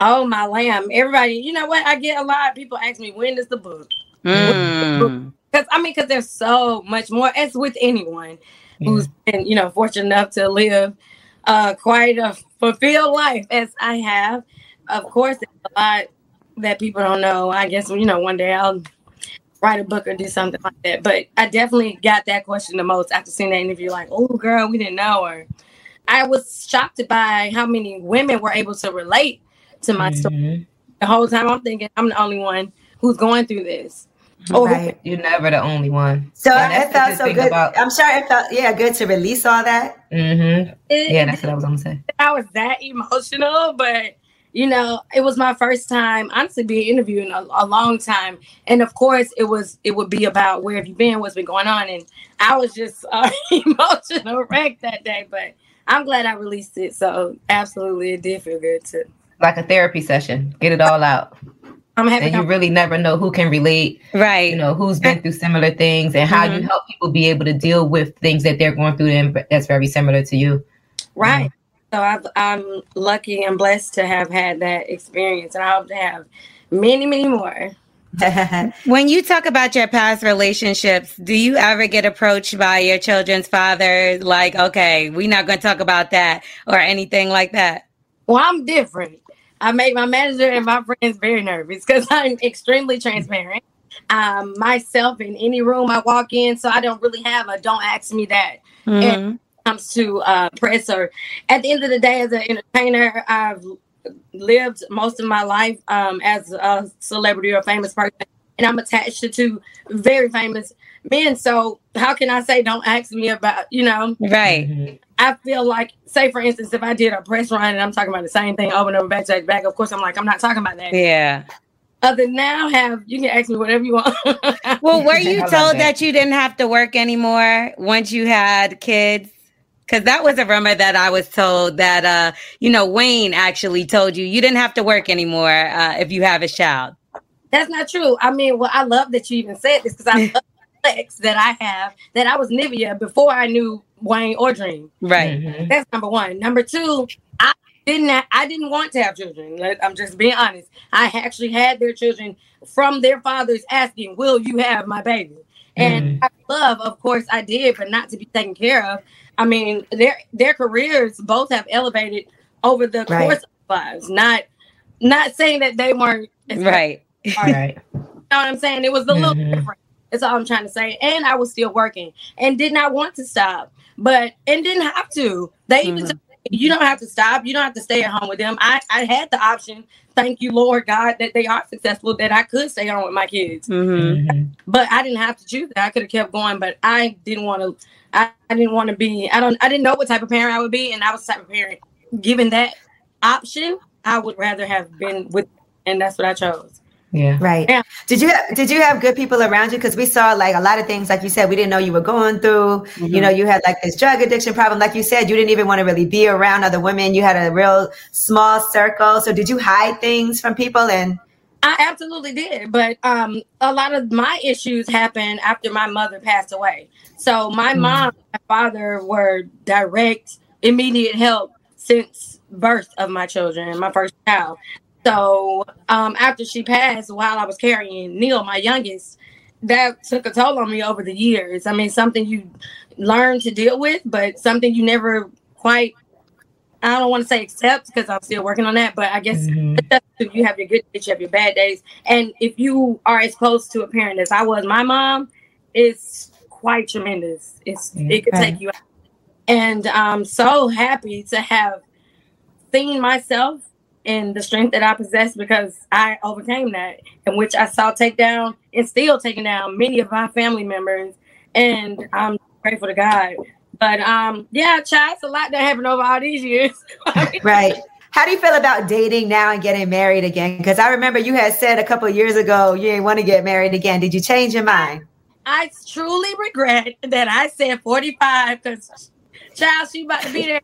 Oh my lamb, everybody, you know what, I get a lot of people ask me when is the book mm. because I mean because there's so much more as with anyone yeah. who's been, you know, fortunate enough to live Uh, quite a fulfilled life as I have. Of course, there's a lot that people don't know. I guess, you know, one day I'll write a book or do something like that. But I definitely got that question the most after seeing that interview. Like, oh, girl, we didn't know her. I was shocked by how many women were able to relate to my mm-hmm. story. The whole time I'm thinking I'm the only one who's going through this. Oh, right. You're never the only one. So yeah, it felt so good. About. I'm sure it felt, yeah, good to release all that. Mm-hmm. It, yeah, that's what I was going to say. I was that emotional, but, you know, it was my first time, honestly, being interviewed in a, a long time. And, of course, it was it would be about where have you been, what's been going on. And I was just uh, emotional wreck that day, but I'm glad I released it. So, absolutely, it did feel good, too. Like a therapy session. Get it all out. I'm happy and you really never know who can relate, right? You know, who's been through similar things and how mm-hmm. you help people be able to deal with things that they're going through and that's very similar to you. Right. Mm-hmm. So I've, I'm lucky and blessed to have had that experience. And I hope to have many, many more. When you talk about your past relationships, do you ever get approached by your children's father? Like, okay, we're not going to talk about that or anything like that. Well, I'm different. I make my manager and my friends very nervous because I'm extremely transparent. Um, myself in any room I walk in, so I don't really have a don't ask me that. Mm-hmm. And comes to uh, press or at the end of the day, as an entertainer, I've lived most of my life um, as a celebrity or famous person, and I'm attached to two very famous men. So how can I say don't ask me about, you know? Right. Mm-hmm. I feel like, say for instance, if I did a press run and I'm talking about the same thing over and over, back to back, of course I'm like, I'm not talking about that. Yeah. Other than now, have you can ask me whatever you want. Well, were you told that? that you didn't have to work anymore once you had kids? Because that was a rumor that I was told that, uh, you know, Wayne actually told you you didn't have to work anymore uh, if you have a child. That's not true. I mean, well, I love that you even said this because I love the flex that I have, that I was Nivea before I knew Wayne or Dream. Right. Mm-hmm. That's number one. Number two, I didn't have, I didn't want to have children. I'm just being honest. I actually had their children from their fathers asking, will you have my baby? And mm. I love, of course I did, but not to be taken care of. I mean, their their careers both have elevated over the right. course of lives. Not not saying that they weren't right. Right. You know what I'm saying? It was a mm-hmm. little different. That's all I'm trying to say. And I was still working and did not want to stop, but and didn't have to. They even mm-hmm. told me, you don't have to stop. You don't have to stay at home with them. I, I had the option. Thank you, Lord God, that they are successful, that I could stay on with my kids. Mm-hmm. But I didn't have to choose that. I could have kept going, but I didn't want to. I, I didn't want to be. I don't. I didn't know what type of parent I would be, and I was the type of parent. Given that option, I would rather have been with, and that's what I chose. Yeah. Right. Yeah. Did you did you have good people around you? Because we saw like a lot of things, like you said, we didn't know you were going through. Mm-hmm. You know, you had like this drug addiction problem. Like you said, you didn't even want to really be around other women. You had a real small circle. So did you hide things from people? And I absolutely did. But um, a lot of my issues happened after my mother passed away. So my mm-hmm. mom and my father were direct, immediate help since birth of my children, my first child. So um, after she passed, while I was carrying Neil, my youngest, that took a toll on me over the years. I mean, something you learn to deal with, but something you never quite, I don't want to say accept because I'm still working on that, but I guess mm-hmm. you have your good days, you have your bad days. And if you are as close to a parent as I was, my mom, it's quite tremendous. It's okay. It could take you out. And I'm so happy to have seen myself and the strength that I possess because I overcame that, in which I saw take down and still taking down many of my family members. And I'm grateful to God. But um, yeah, child, it's a lot that happened over all these years. Right. How do you feel about dating now and getting married again? Because I remember you had said a couple of years ago, you didn't want to get married again. Did you change your mind? I truly regret that I said forty-five because child, she about to be there.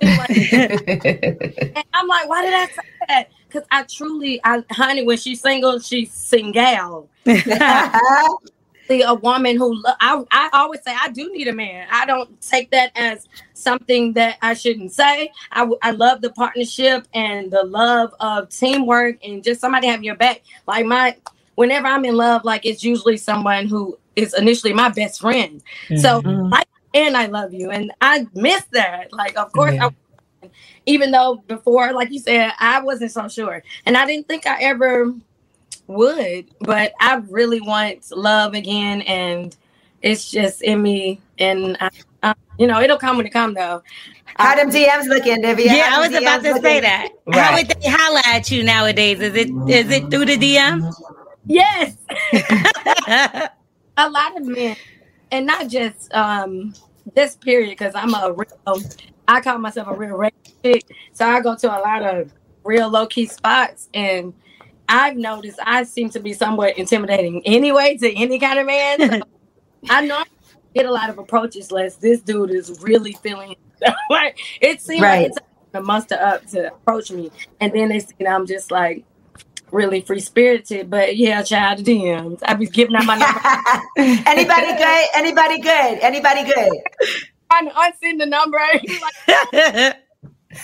And I'm like, why did I say that? Because I truly, I, honey, when she's single, she's single. A woman who lo- I, I always say I do need a man. I don't take that as something that I shouldn't say. I, I love the partnership and the love of teamwork and just somebody having your back. Like my, whenever I'm in love, like it's usually someone who is initially my best friend. Mm-hmm. So like. And I love you. And I miss that. Like, of course, yeah. I, even though before, like you said, I wasn't so sure. And I didn't think I ever would. But I really want love again. And it's just in me. And, I, I, you know, it'll come when it comes, though. How them D Ms looking, Nivea? Yeah, I was D Ms about to looking? Say that. Right. How would they holler at you nowadays? Is it is it through the D Ms? Yes. A lot of men. And not just... um. This period, because I'm a real, I call myself a real chick, so I go to a lot of real low key spots, and I've noticed I seem to be somewhat intimidating anyway to any kind of man. So I know I get a lot of approaches, less this dude is really feeling like it seems right. like it's a muster up to approach me, and then they see that I'm just like really free spirited, but yeah, child D Ms. I be giving out my number. Anybody good? Anybody good? Anybody good? I, I send the number.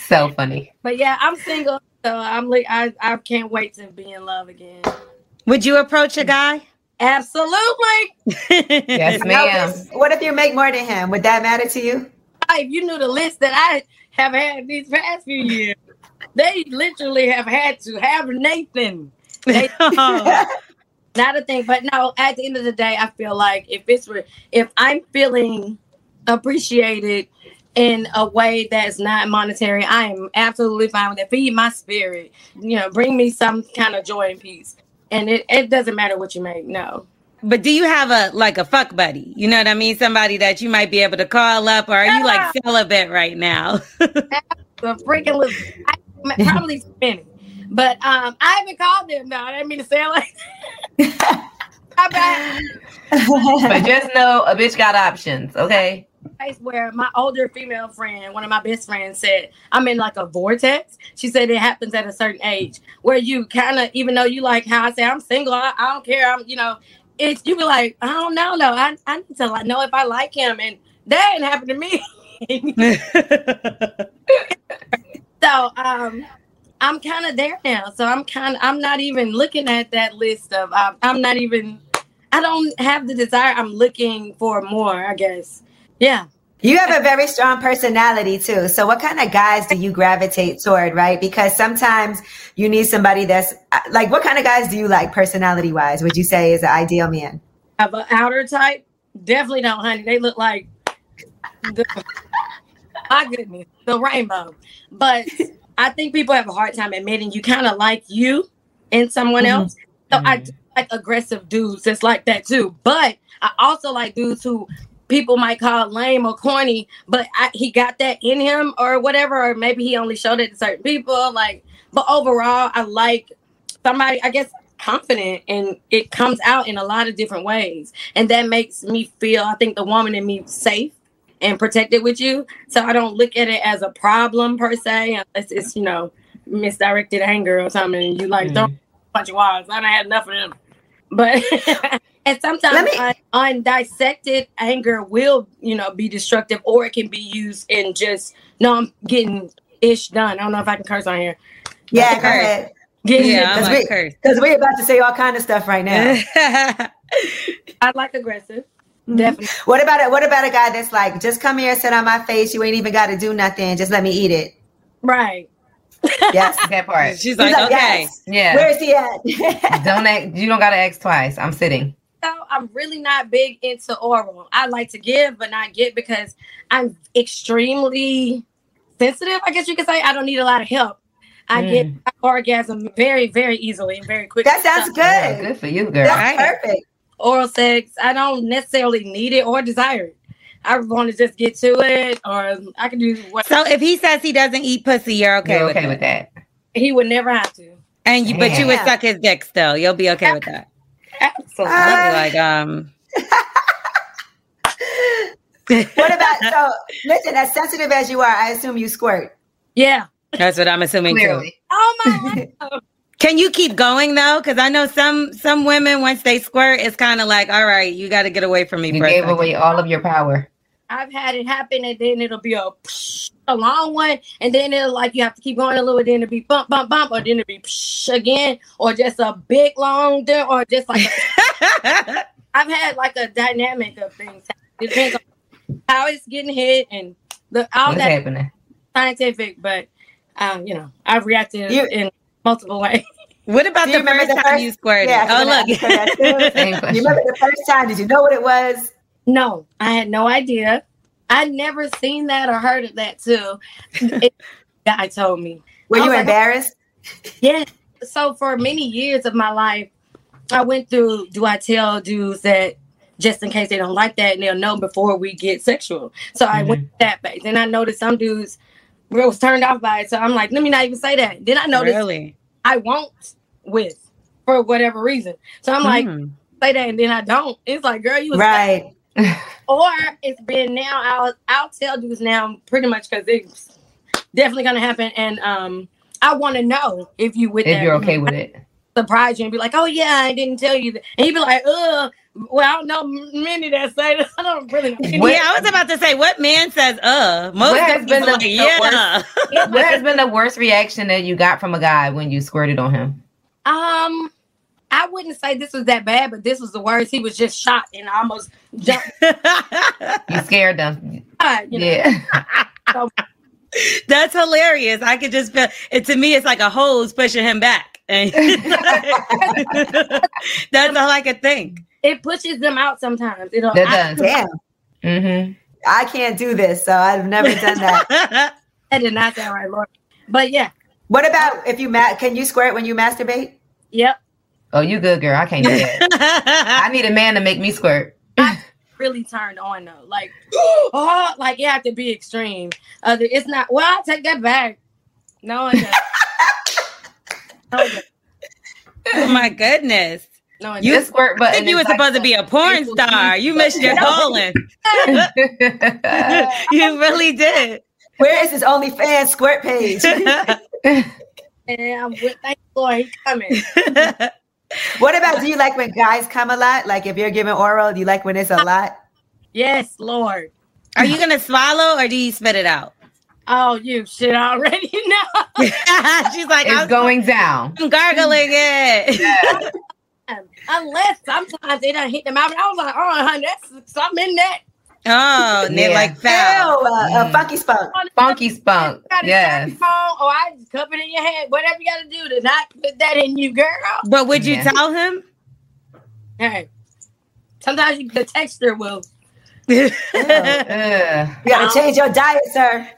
So funny. But yeah, I'm single, so I'm like I I can't wait to be in love again. Would you approach a guy? Absolutely. Yes, ma'am. What if you make more than him? Would that matter to you? If you knew the list that I have had these past few years, they literally have had to have Nathan. They, not a thing, but no, at the end of the day, I feel like if it's re- if I'm feeling appreciated in a way that's not monetary, I am absolutely fine with it. Feed my spirit, you know, bring me some kind of joy and peace. And it, it doesn't matter what you make, no. But do you have a like a fuck buddy? You know what I mean? Somebody that you might be able to call up, or are you like celibate right now? freaking I, probably spinning. But um, I haven't called them. No, I didn't mean to say it like that. But just know a bitch got options, okay? Place where my older female friend, one of my best friends, said I'm in like a vortex. She said it happens at a certain age where you kind of, even though you like how I say I'm single, I, I don't care. I'm, you know, it's you be like I don't know, no, I I need to like know if I like him, and that didn't happen to me. So um, I'm kind of there now. So I'm kind of I'm not even looking at that list of um, I'm not even I don't have the desire. I'm looking for more, I guess. Yeah. You have a very strong personality too. So what kind of guys do you gravitate toward, right? Because sometimes you need somebody that's like, what kind of guys do you like personality wise? Would you say is the ideal man? Of an outer type? Definitely don't, honey. They look like, the, my goodness, the rainbow. But I think people have a hard time admitting you kind of like you and someone mm-hmm. else. So mm-hmm. I do like aggressive dudes that's like that too. But I also like dudes who people might call lame or corny, but I, he got that in him or whatever, or maybe he only showed it to certain people. Like, but overall, I like somebody, I guess, confident, and it comes out in a lot of different ways. And that makes me feel, I think the woman in me safe and protected with you. So I don't look at it as a problem per se, unless it's, you know, misdirected anger or something. And you like, mm. don't punch your walls. I done had enough of them. But and sometimes me, un- undissected anger will, you know, be destructive, or it can be used in just no. I'm getting ish done. I don't know if I can curse on here. Yeah, curse. Ahead. Get yeah, because like we, because we're about to say all kind of stuff right now. I like aggressive. Mm-hmm. Definitely. What about a, What about a guy that's like, just come here, sit on my face. You ain't even got to do nothing. Just let me eat it. Right. Yes, that part. She's like, like okay, yes. yeah. Where's he at? Don't act, you don't gotta ask twice. I'm sitting. So I'm really not big into oral. I like to give, but not get because I'm extremely sensitive. I guess you could say I don't need a lot of help. I mm. get orgasm very, very easily and very quickly. That sounds so, good. Yeah, good for you, girl. That's right. Perfect. Oral sex, I don't necessarily need it or desire it. I want to just get to it, or I can do whatever. So if he says he doesn't eat pussy, you're okay, you're with, okay with that? He would never have to. And you, but you would suck his dick still. You'll be okay with that. Absolutely. Uh, like um. What about so? Listen, as sensitive as you are, I assume you squirt. Yeah, that's what I'm assuming Clearly. too. Oh my God. Can you keep going though? Because I know some some women, once they squirt, it's kind of like, all right, you got to get away from me. You for gave away all of your power. I've had it happen, and then it'll be a, a long one, and then it'll like you have to keep going a little, and then it'll be bump, bump, bump, or then it'll be again, or just a big long, or just like a, I've had like a dynamic of things. It depends on how it's getting hit and the all What's that happening? Scientific, but um, you know, I've reacted you- in. multiple ways. What about the first the time first? you squirted? Yeah, oh, look. You remember the first time? Did you know what it was? No, I had no idea. I'd never seen that or heard of that, too. It, I told me. Were you like, embarrassed? Yeah. So for many years of my life, I went through, do I tell dudes that just in case they don't like that and they'll know before we get sexual? So mm-hmm. I went that phase. And I noticed some dudes was turned off by it, so I'm like, let me not even say that. Then I noticed really? I won't with for whatever reason. So I'm like, mm. say that, and then I don't. It's like, girl, you was right. Or it's been now. I'll I'll tell dudes now, pretty much, because it's definitely gonna happen. And um, I want to know if you with if that. You're okay with it. Surprise you and be like, oh yeah, I didn't tell you that. And he'd be like, ugh. Well, I don't know many that say that. I don't really know. What, yeah, I was about to say, what man says, uh? Most has been the, like, the yeah. worst, what has been the worst reaction that you got from a guy when you squirted on him? Um, I wouldn't say this was that bad, but this was the worst. He was just shocked and almost jumped. You scared them. Uh, you know, yeah. So, that's hilarious. I could just feel it. To me, it's like a hose pushing him back. And that's all I could think. It pushes them out sometimes. It does. Yeah. Mm-hmm. I can't do this, so I've never done that. That did not sound right, Lord. But yeah. What about if you ma- can you squirt when you masturbate? Yep. Oh, you good, girl. I can't do that. I need a man to make me squirt. I really turned on though. Like, oh, like you have to be extreme. Other, it's not. Well, I'll take that back. No, I don't. Oh my goodness. No, you just squirt button. I think you were supposed to be a porn star. You missed your calling. You really did. Where is his OnlyFans squirt page? And I'm with, thank you, Lord, he's coming. What about, do you like when guys come a lot? Like if you're giving oral, do you like when it's a lot? Yes, Lord. Are you going to swallow or do you spit it out? Oh, you should already know. She's like, it's I'm going down. I'm gargling it. Yeah. Unless sometimes they don't hit them out. I was like, oh, honey, that's something in that. Oh, and yeah. They're like, foul. Uh, mm. A funky spunk. Funky spunk. Yes. Or I just cup it in your head. Whatever you got to do to not put that in you, girl. But would you yeah. tell him? Hey, sometimes you, the texture will. uh, uh. You got to change your diet, sir.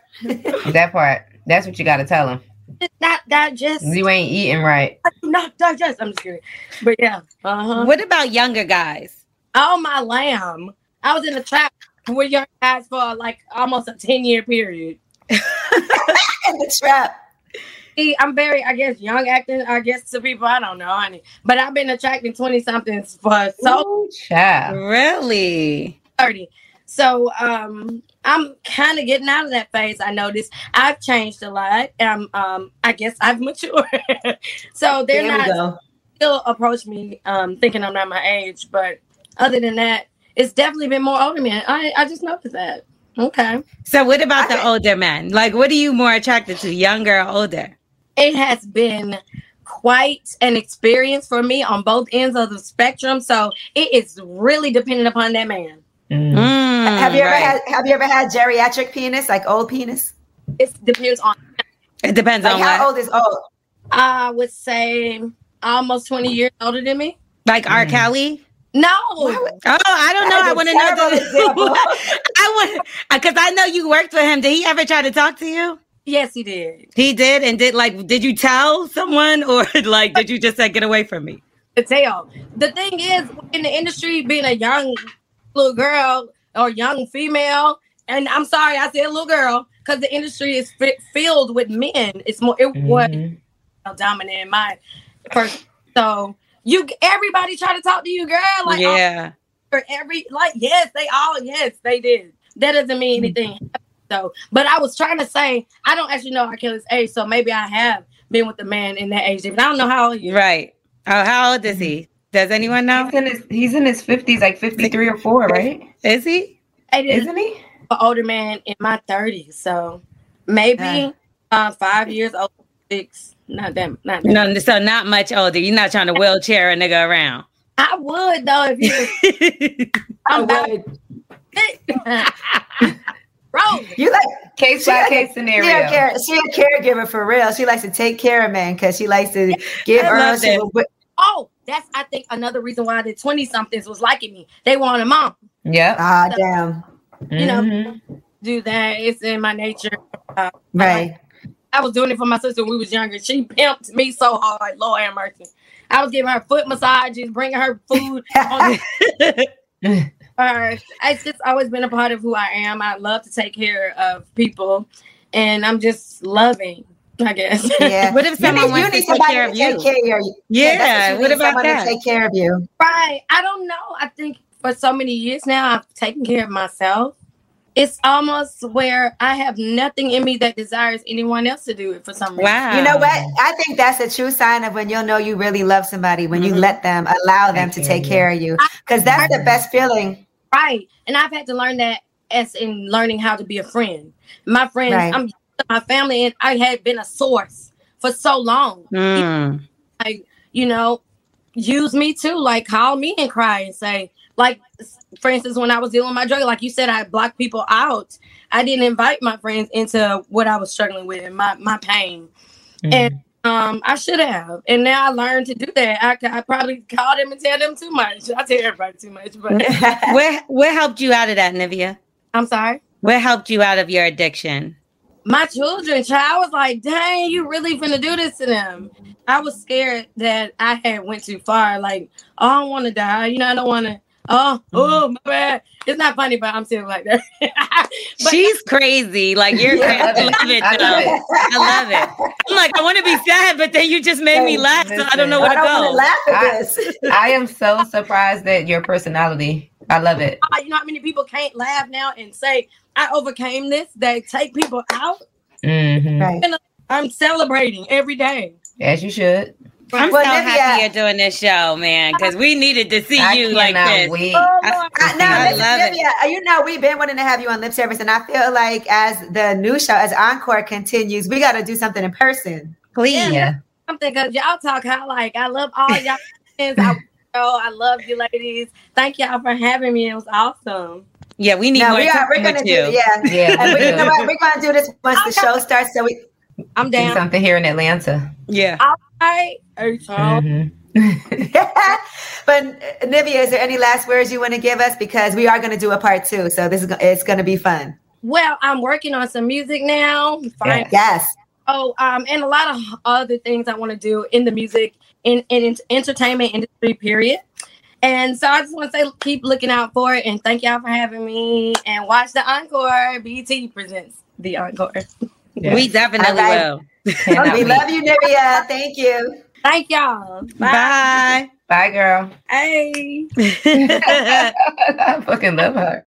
That part. That's what you got to tell him. It's not digest. You ain't eating right. I do not digest. I'm just kidding. But yeah. Uh-huh. What about younger guys? Oh, my lamb. I was in a trap. With young guys for like almost a ten year period. In the trap. See, I'm very, I guess, young acting, I guess, to people. I don't know, honey. But I've been attracting twenty somethings for so long. Really? thirty. So um, I'm kind of getting out of that phase. I noticed I've changed a lot. Um, um, I guess I've matured. So they're there not still approach me um, thinking I'm not my age. But other than that, it's definitely been more older men. I I just noticed that. Okay. So what about I, the older men? Like, what are you more attracted to, younger or older? It has been quite an experience for me on both ends of the spectrum. So it is really dependent upon that man. Mm. Mm, have you ever right. had Have you ever had geriatric penis, like old penis? It depends on. It depends like on how what? Old is old. I would say almost twenty years older than me. Like mm. R. Kelly. No. Oh, I don't know. I want to know. I want because I know you worked with him. Did he ever try to talk to you? Yes, he did. He did, and did like did you tell someone or like did you just say get away from me? To tell. The thing is, in the industry, being a young little girl or young female, and I'm sorry, I said little girl because the industry is f- filled with men. It's more. It mm-hmm. was dominant in my first. So. You everybody try to talk to you, girl. Like yeah, for every like yes, they all yes they did. That doesn't mean anything though. So, but I was trying to say I don't actually know Achilles' age, so maybe I have been with a man in that age. But I don't know how old you. Right. Oh, how old is he? Does anyone know? He's in his, he's in his fifties, like fifty-three or four, right? Is he? It is, Isn't he? An older man in my thirties, so maybe uh, uh, five years old, six. Not that, not that. No, so not much older. You're not trying to wheelchair a nigga around. I would though if you. I'm would. Bro, you like case by case scenario. She a, care, she a caregiver for real. She likes to take care of man because she likes to give her. That. Oh, that's I think another reason why the twenty somethings was liking me. They want a mom. Yeah. Ah, so, damn. You mm-hmm. know, do that. It's in my nature. Uh, right. Like, I was doing it for my sister when we was younger. She pimped me so hard, Lord have mercy. I was giving her foot massages, bringing her food. On the- uh, it's just always been a part of who I am. I love to take care of people, and I'm just loving, I guess. Yeah. What if someone you wants need, you to take care of you? Take care of you? Yeah. yeah what, what about that? To take care of you. Right. I don't know. I think for so many years now, I've taken care of myself. It's almost where I have nothing in me that desires anyone else to do it for some reason. Wow. You know what? I think that's a true sign of when you'll know you really love somebody, when mm-hmm. you let them, allow them to take care of you. Because that's the best feeling. Right. And I've had to learn that as in learning how to be a friend. My friends, right. I'm my family, and I had been a source for so long. Mm. Like, you know, use me too. Like, call me and cry and say, like, for instance, when I was dealing with my drug, like you said, I blocked people out. I didn't invite my friends into what I was struggling with and my, my pain. Mm. And um, I should have. And now I learned to do that. I, I probably called them and tell them too much. I tell everybody too much. But where, where helped you out of that, Nivea? I'm sorry? What helped you out of your addiction? My children, child, I was like, dang, you really finna do this to them. I was scared that I had went too far. Like, oh, I don't want to die. You know, I don't want to. Oh, mm-hmm. oh, my bad. It's not funny, but I'm still like that. But, she's crazy. Like, you're yeah, crazy. I love it, I love it. I love it. I'm like, I want to be sad, but then you just made hey, me laugh, listen, so I don't know where I to don't go. Laugh at this. I, I am so surprised at your personality. I love it. Uh, you know how many people can't laugh now and say, I overcame this. They take people out. Mm-hmm. Right. I'm celebrating every day. As you should. I'm well, so Nivea, happy you're doing this show, man, because we needed to see I you like this. Wait. Oh, I, I, now, I listen, Nivea, it. You know, we've been wanting to have you on Lip Service, and I feel like as the new show, as Encore continues, we got to do something in person. Please. Yeah. Something, because y'all talk how, like, I love all y'all. I, oh, I love you, ladies. Thank y'all for having me. It was awesome. Yeah, we need no, more. We are, we're gonna do, yeah, yeah. And we're, gonna, we're gonna do this once okay. the show starts. So we, I'm down. Do something here in Atlanta. Yeah. All right. Mm-hmm. But Nivea, is there any last words you want to give us? Because we are going to do a part two, so this is it's going to be fun. Well, I'm working on some music now. Fine. Yes. Oh, um, and a lot of other things I want to do in the music in in entertainment industry. Period. And so I just want to say, keep looking out for it. And thank y'all for having me. And watch the Encore. B E T presents the Encore. Yeah. We definitely right. will. We love you, Nivea. Thank you. Thank y'all. Bye. Bye, Bye girl. Hey. I fucking love her.